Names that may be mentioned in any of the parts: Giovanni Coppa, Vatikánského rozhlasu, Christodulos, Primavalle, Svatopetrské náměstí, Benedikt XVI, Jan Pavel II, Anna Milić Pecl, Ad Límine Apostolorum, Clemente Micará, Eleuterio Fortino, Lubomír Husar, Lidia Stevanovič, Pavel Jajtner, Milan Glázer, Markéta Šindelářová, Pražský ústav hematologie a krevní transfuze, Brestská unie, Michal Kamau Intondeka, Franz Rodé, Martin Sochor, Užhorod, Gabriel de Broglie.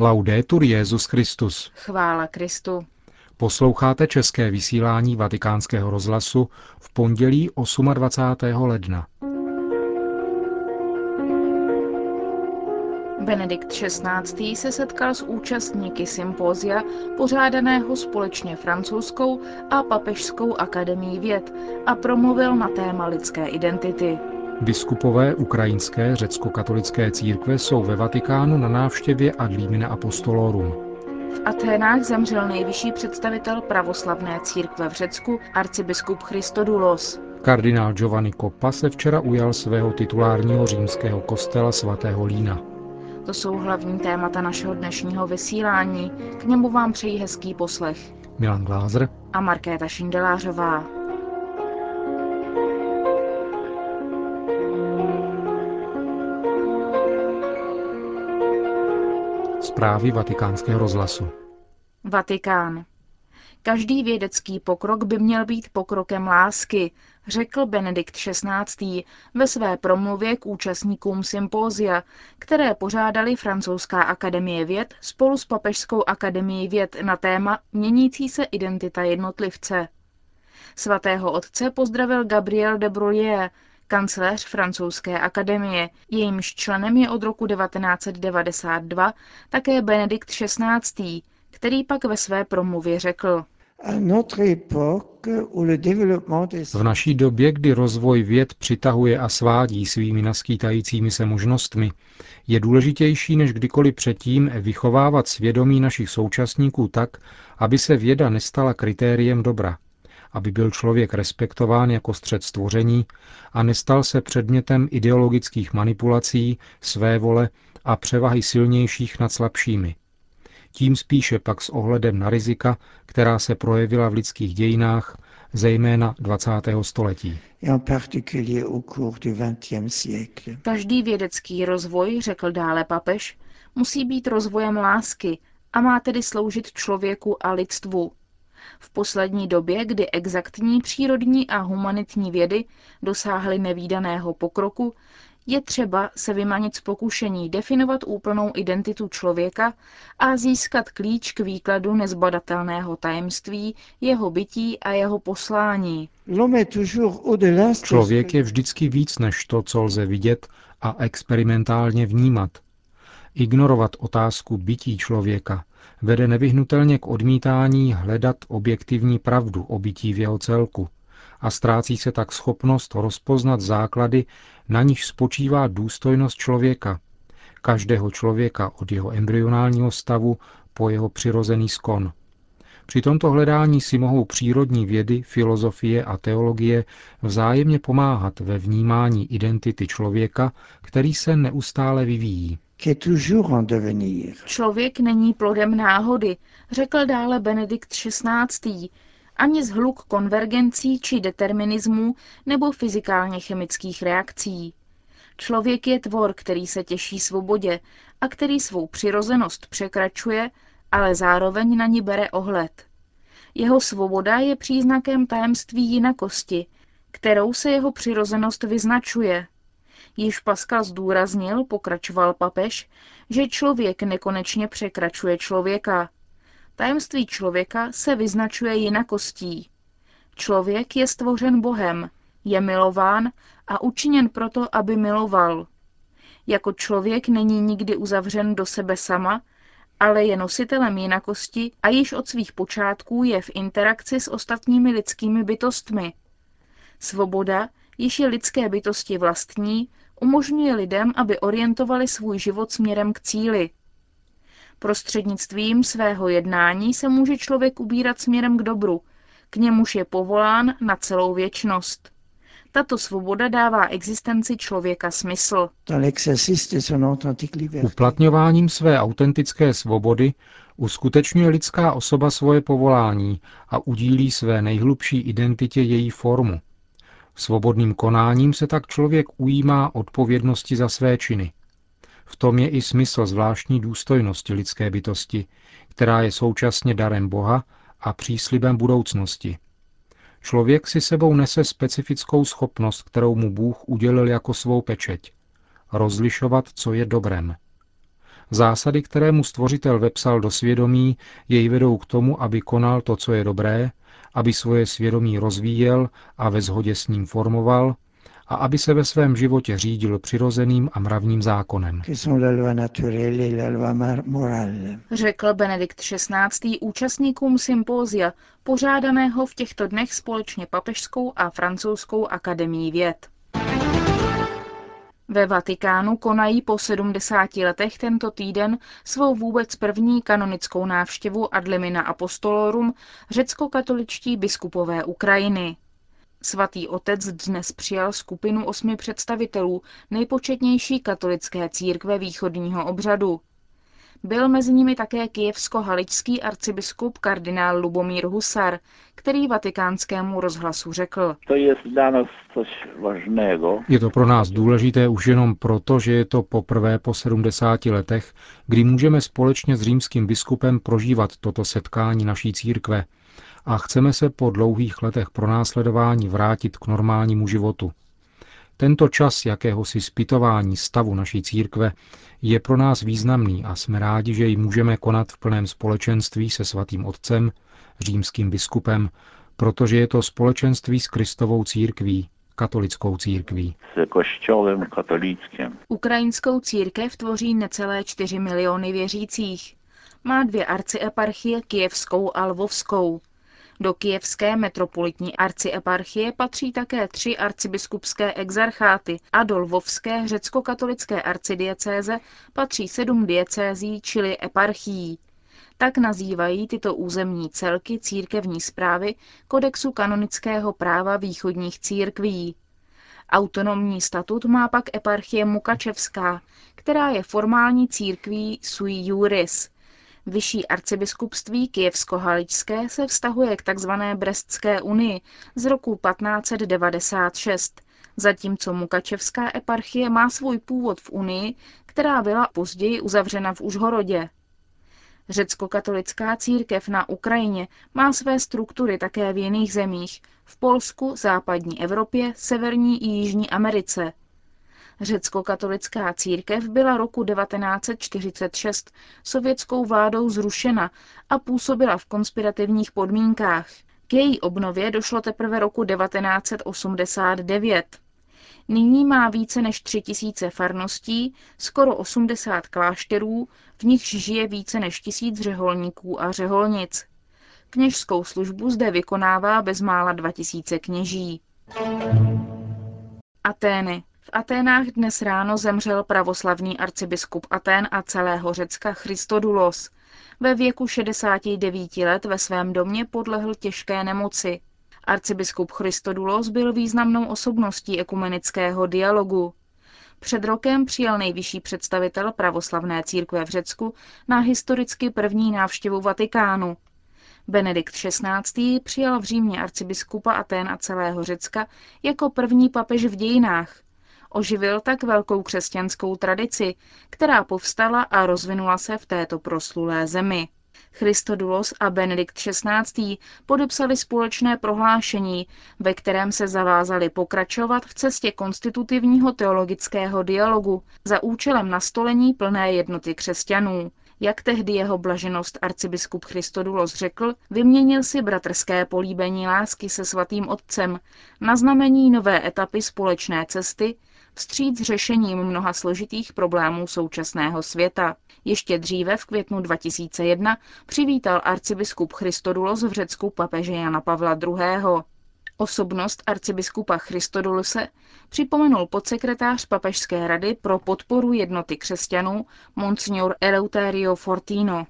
Laudetur Jesus Christus. Chvála Kristu. Posloucháte české vysílání Vatikánského rozhlasu v pondělí 28. ledna. Benedikt XVI. Se setkal s účastníky sympózia pořádaného společně francouzskou a papežskou akademií věd a promluvil na téma lidské identity. Biskupové ukrajinské řecko-katolické církve jsou ve Vatikánu na návštěvě Ad Límine Apostolorum. V Athénách zemřel nejvyšší představitel pravoslavné církve v Řecku, arcibiskup Christodulos. Kardinál Giovanni Coppa se včera ujal svého titulárního římského kostela svatého Lína. To jsou hlavní témata našeho dnešního vysílání. K němu vám přeji hezký poslech. Milan Glázer a Markéta Šindelářová. Zprávy Vatikánského rozhlasu. Vatikán. Každý vědecký pokrok by měl být pokrokem lásky, řekl Benedikt XVI. Ve své promluvě k účastníkům sympózia, které pořádali Francouzská akademie věd spolu s Papežskou akademií věd na téma měnící se identita jednotlivce. Svatého otce pozdravil Gabriel de Broglie, kancléř Francouzské akademie, jejímž členem je od roku 1992 také Benedikt XVI., který pak ve své promluvě řekl: v naší době, kdy rozvoj věd přitahuje a svádí svými naskýtajícími se možnostmi, je důležitější než kdykoliv předtím vychovávat svědomí našich současníků tak, aby se věda nestala kritériem dobra, aby byl člověk respektován jako střed stvoření a nestal se předmětem ideologických manipulací, svévole a převahy silnějších nad slabšími. Tím spíše pak s ohledem na rizika, která se projevila v lidských dějinách, zejména 20. století. Každý vědecký rozvoj, řekl dále papež, musí být rozvojem lásky a má tedy sloužit člověku a lidstvu. V poslední době, kdy exaktní přírodní a humanitní vědy dosáhly nevídaného pokroku, je třeba se vymanit z pokušení definovat úplnou identitu člověka a získat klíč k výkladu nezbadatelného tajemství, jeho bytí a jeho poslání. Člověk je vždycky víc než to, co lze vidět a experimentálně vnímat. Ignorovat otázku bytí člověka vede nevyhnutelně k odmítání hledat objektivní pravdu o bytí v jeho celku a ztrácí se tak schopnost rozpoznat základy, na nichž spočívá důstojnost člověka, každého člověka od jeho embryonálního stavu po jeho přirozený skon. Při tomto hledání si mohou přírodní vědy, filozofie a teologie vzájemně pomáhat ve vnímání identity člověka, který se neustále vyvíjí. Člověk není plodem náhody, řekl dále Benedikt XVI., ani zhluk konvergencí či determinismů nebo fyzikálně-chemických reakcí. Člověk je tvor, který se těší svobodě a který svou přirozenost překračuje, ale zároveň na ní bere ohled. Jeho svoboda je příznakem tajemství jinakosti, kterou se jeho přirozenost vyznačuje. Již Pascal zdůraznil, pokračoval papež, že člověk nekonečně překračuje člověka. Tajemství člověka se vyznačuje jinakostí. Člověk je stvořen Bohem, je milován a učiněn proto, aby miloval. Jako člověk není nikdy uzavřen do sebe sama, ale je nositelem jinakosti a již od svých počátků je v interakci s ostatními lidskými bytostmi. Svoboda, již je lidské bytosti vlastní, umožňuje lidem, aby orientovali svůj život směrem k cíli. Prostřednictvím svého jednání se může člověk ubírat směrem k dobru, k němuž je povolán na celou věčnost. Tato svoboda dává existenci člověka smysl. Uplatňováním své autentické svobody uskutečňuje lidská osoba svoje povolání a udílí své nejhlubší identitě její formu. Svobodným konáním se tak člověk ujímá odpovědnosti za své činy. V tom je i smysl zvláštní důstojnosti lidské bytosti, která je současně darem Boha a příslibem budoucnosti. Člověk si sebou nese specifickou schopnost, kterou mu Bůh udělil jako svou pečeť – rozlišovat, co je dobrem. Zásady, které mu Stvořitel vepsal do svědomí, jej vedou k tomu, aby konal to, co je dobré, aby svoje svědomí rozvíjel a ve shodě s ním formoval a aby se ve svém životě řídil přirozeným a mravním zákonem. Řekl Benedikt XVI. Účastníkům sympózia, pořádaného v těchto dnech společně Papežskou a Francouzskou akademií věd. Ve Vatikánu konají po 70 letech tento týden svou vůbec první kanonickou návštěvu Ad Límine Apostolorum řecko-katoličtí biskupové Ukrajiny. Svatý otec dnes přijal skupinu 8 představitelů nejpočetnější katolické církve východního obřadu. Byl mezi nimi také kyjevsko-haličský arcibiskup kardinál Lubomír Husar, který Vatikánskému rozhlasu řekl: Je to pro nás důležité už jenom proto, že je to poprvé po 70 letech, kdy můžeme společně s římským biskupem prožívat toto setkání naší církve a chceme se po dlouhých letech pronásledování vrátit k normálnímu životu. Tento čas jakéhosi zpytování stavu naší církve je pro nás významný a jsme rádi, že ji můžeme konat v plném společenství se svatým otcem, římským biskupem, protože je to společenství s Kristovou církví, katolickou církví. Ukrajinskou církev tvoří necelé 4 miliony věřících. Má 2 arcieparchie, kyjevskou a lvovskou. Do kyjevské metropolitní arcieparchie patří také 3 arcibiskupské exarcháty a do lvovské řecko-katolické arcidiecéze patří 7 diecézí, čili eparchií. Tak nazývají tyto územní celky církevní správy kodexu kanonického práva východních církví. Autonomní statut má pak eparchie mukačevská, která je formální církví sui juris. Vyšší arcibiskupství kyjevsko-haličské se vztahuje k tzv. Brestské unii z roku 1596, zatímco mukačevská eparchie má svůj původ v unii, která byla později uzavřena v Užhorodě. Řecko-katolická církev na Ukrajině má své struktury také v jiných zemích, v Polsku, západní Evropě, severní i jižní Americe. Řecko-katolická církev byla roku 1946 sovětskou vládou zrušena a působila v konspirativních podmínkách. K její obnově došlo teprve roku 1989. Nyní má více než 3000 farností, skoro 80 klášterů, v nichž žije více než 1000 řeholníků a řeholnic. Kněžskou službu zde vykonává bezmála 2000 kněží. Atény. V Aténách dnes ráno zemřel pravoslavný arcibiskup Atén a celého Řecka Christodulos. Ve věku 69 let ve svém domě podlehl těžké nemoci. Arcibiskup Christodulos byl významnou osobností ekumenického dialogu. Před rokem přijal nejvyšší představitel pravoslavné církve v Řecku na historicky první návštěvu Vatikánu. Benedikt XVI. Přijal v Římě arcibiskupa Atén a celého Řecka jako první papež v dějinách. Oživil tak velkou křesťanskou tradici, která povstala a rozvinula se v této proslulé zemi. Christodulos a Benedikt XVI. Podepsali společné prohlášení, ve kterém se zavázali pokračovat v cestě konstitutivního teologického dialogu za účelem nastolení plné jednoty křesťanů. Jak tehdy jeho blaženost arcibiskup Christodulos řekl, vyměnil si bratrské políbení lásky se svatým otcem na znamení nové etapy společné cesty, vstříc řešením mnoha složitých problémů současného světa. Ještě dříve v květnu 2001 přivítal arcibiskup Christodulos v Řecku papeže Jana Pavla II. Osobnost arcibiskupa Christodulose připomenul podsekretář Papežské rady pro podporu jednoty křesťanů Monsignor Eleuterio Fortino.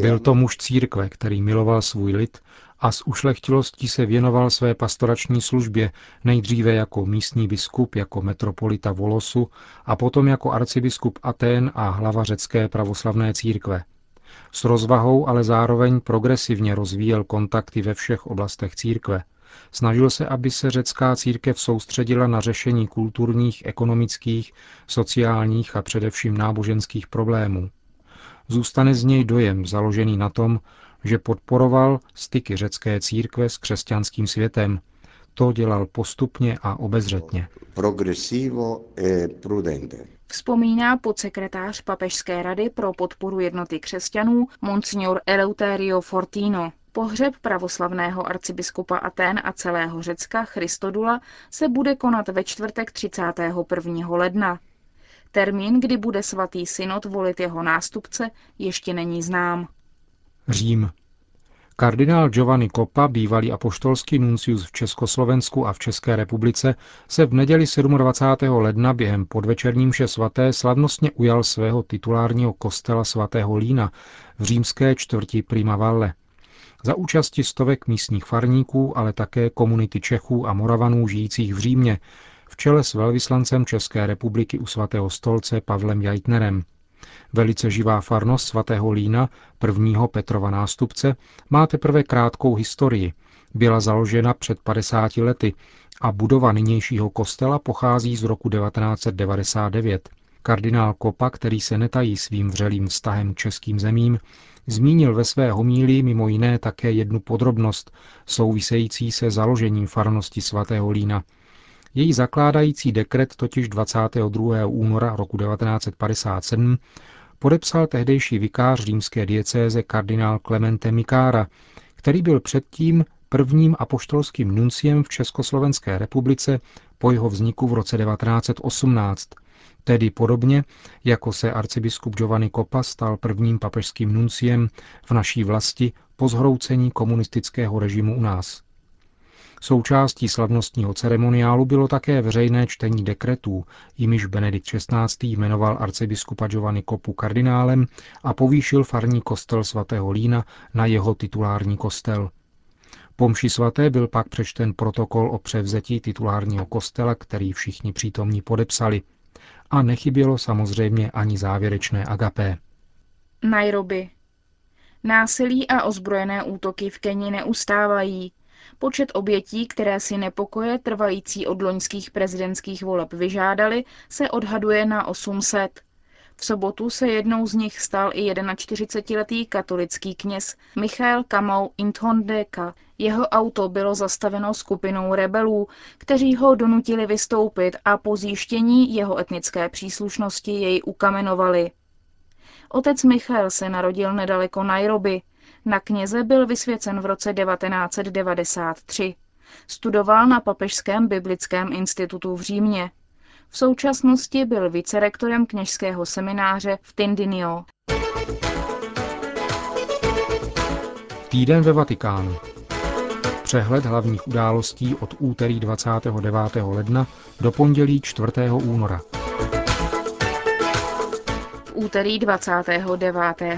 Byl to muž církve, který miloval svůj lid a s ušlechtilostí se věnoval své pastorační službě, nejdříve jako místní biskup, jako metropolita Volosu a potom jako arcibiskup Atén a hlava řecké pravoslavné církve. S rozvahou, ale zároveň progresivně rozvíjel kontakty ve všech oblastech církve. Snažil se, aby se řecká církev soustředila na řešení kulturních, ekonomických, sociálních a především náboženských problémů. Zůstane z něj dojem založený na tom, že podporoval styky řecké církve s křesťanským světem, To dělal postupně a obezřetně. Vzpomíná podsekretář Papežské rady pro podporu jednoty křesťanů Monsignor Eleuterio Fortino. Pohřeb pravoslavného arcibiskupa Athén a celého Řecka Christodula se bude konat ve čtvrtek 31. ledna. Termín, kdy bude svatý synod volit jeho nástupce, ještě není znám. Řím. Kardinál Giovanni Coppa, bývalý apoštolský nuncius v Československu a v České republice, se v neděli 27. ledna během podvečerní mše svaté slavnostně ujal svého titulárního kostela svatého Lína v římské čtvrti Primavalle. Za účasti stovek místních farníků, ale také komunity Čechů a Moravanů žijících v Římě, v čele s velvyslancem České republiky u svatého stolce Pavlem Jajtnerem. Velice živá farnost svatého Lína, prvního Petrova nástupce, má teprve krátkou historii. Byla založena před 50 lety a budova nynějšího kostela pochází z roku 1999. Kardinál Coppa, který se netají svým vřelým vztahem českým zemím, zmínil ve své homílii mimo jiné také jednu podrobnost související se založením farnosti svatého Lína. Její zakládající dekret totiž 22. února roku 1957 podepsal tehdejší vikář římské diecéze kardinál Clemente Micará, který byl předtím prvním apoštolským nunciem v Československé republice po jeho vzniku v roce 1918. Tedy podobně, jako se arcibiskup Giovanni Coppa stal prvním papežským nunciem v naší vlasti po zhroucení komunistického režimu u nás. Součástí slavnostního ceremoniálu bylo také veřejné čtení dekretů, jimiž Benedikt XVI. Jmenoval arcibiskupa Giovanni Coppu kardinálem a povýšil farní kostel svatého Lína na jeho titulární kostel. Po mši svaté byl pak přečten protokol o převzetí titulárního kostela, který všichni přítomní podepsali. A nechybělo samozřejmě ani závěrečné agapé. Nairobi. Násilí a ozbrojené útoky v Keni neustávají. Počet obětí, které si nepokoje trvající od loňských prezidentských voleb vyžádali, se odhaduje na 800. V sobotu se jednou z nich stal i 41letý katolický kněz Michal Kamau Intondeka. Jeho auto bylo zastaveno skupinou rebelů, kteří ho donutili vystoupit a po zjištění jeho etnické příslušnosti jej ukamenovali. Otec Michal se narodil nedaleko Nairobi. Na kněze byl vysvěcen v roce 1993. Studoval na Papežském biblickém institutu v Římě. V současnosti byl vicerektorem kněžského semináře v Tindinio. Týden ve Vatikánu. Přehled hlavních událostí od úterý 29. ledna do pondělí 4. února. V úterý 29.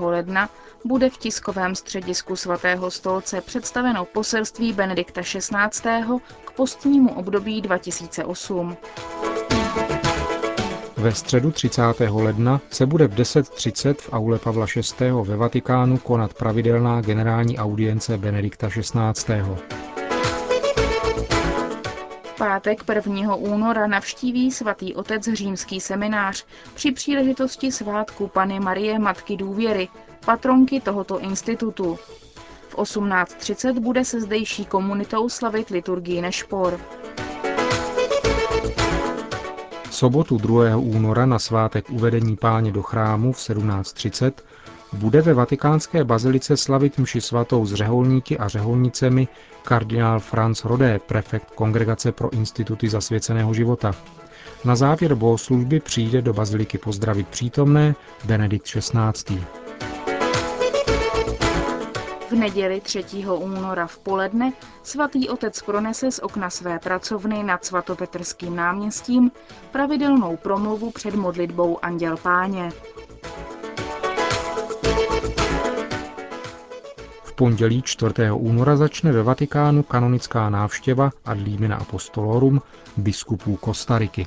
ledna bude v tiskovém středisku svatého stolce představeno poselství Benedikta XVI. K postnímu období 2008. Ve středu 30. ledna se bude v 10:30 v aule Pavla VI. Ve Vatikánu konat pravidelná generální audience Benedikta XVI. Pátek 1. února navštíví svatý otec římský seminář při příležitosti svátku Panny Marie Matky důvěry, patronky tohoto institutu. V 18:30 bude se zdejší komunitou slavit liturgii Nešpor. Sobotu 2. února na svátek uvedení Páně do chrámu v 17:30 bude ve vatikánské bazilice slavit mši svatou s řeholníky a řeholnicemi kardinál Franz Rodé, prefekt Kongregace pro instituty zasvěceného života. Na závěr bohoslužby přijde do baziliky pozdravit přítomné Benedikt XVI. V neděli 3. února v poledne svatý otec pronese z okna své pracovny nad Svatopetrským náměstím pravidelnou promluvu před modlitbou Anděl Páně. V pondělí 4. února začne ve Vatikánu kanonická návštěva Ad Límine Apostolorum biskupů Kostariky.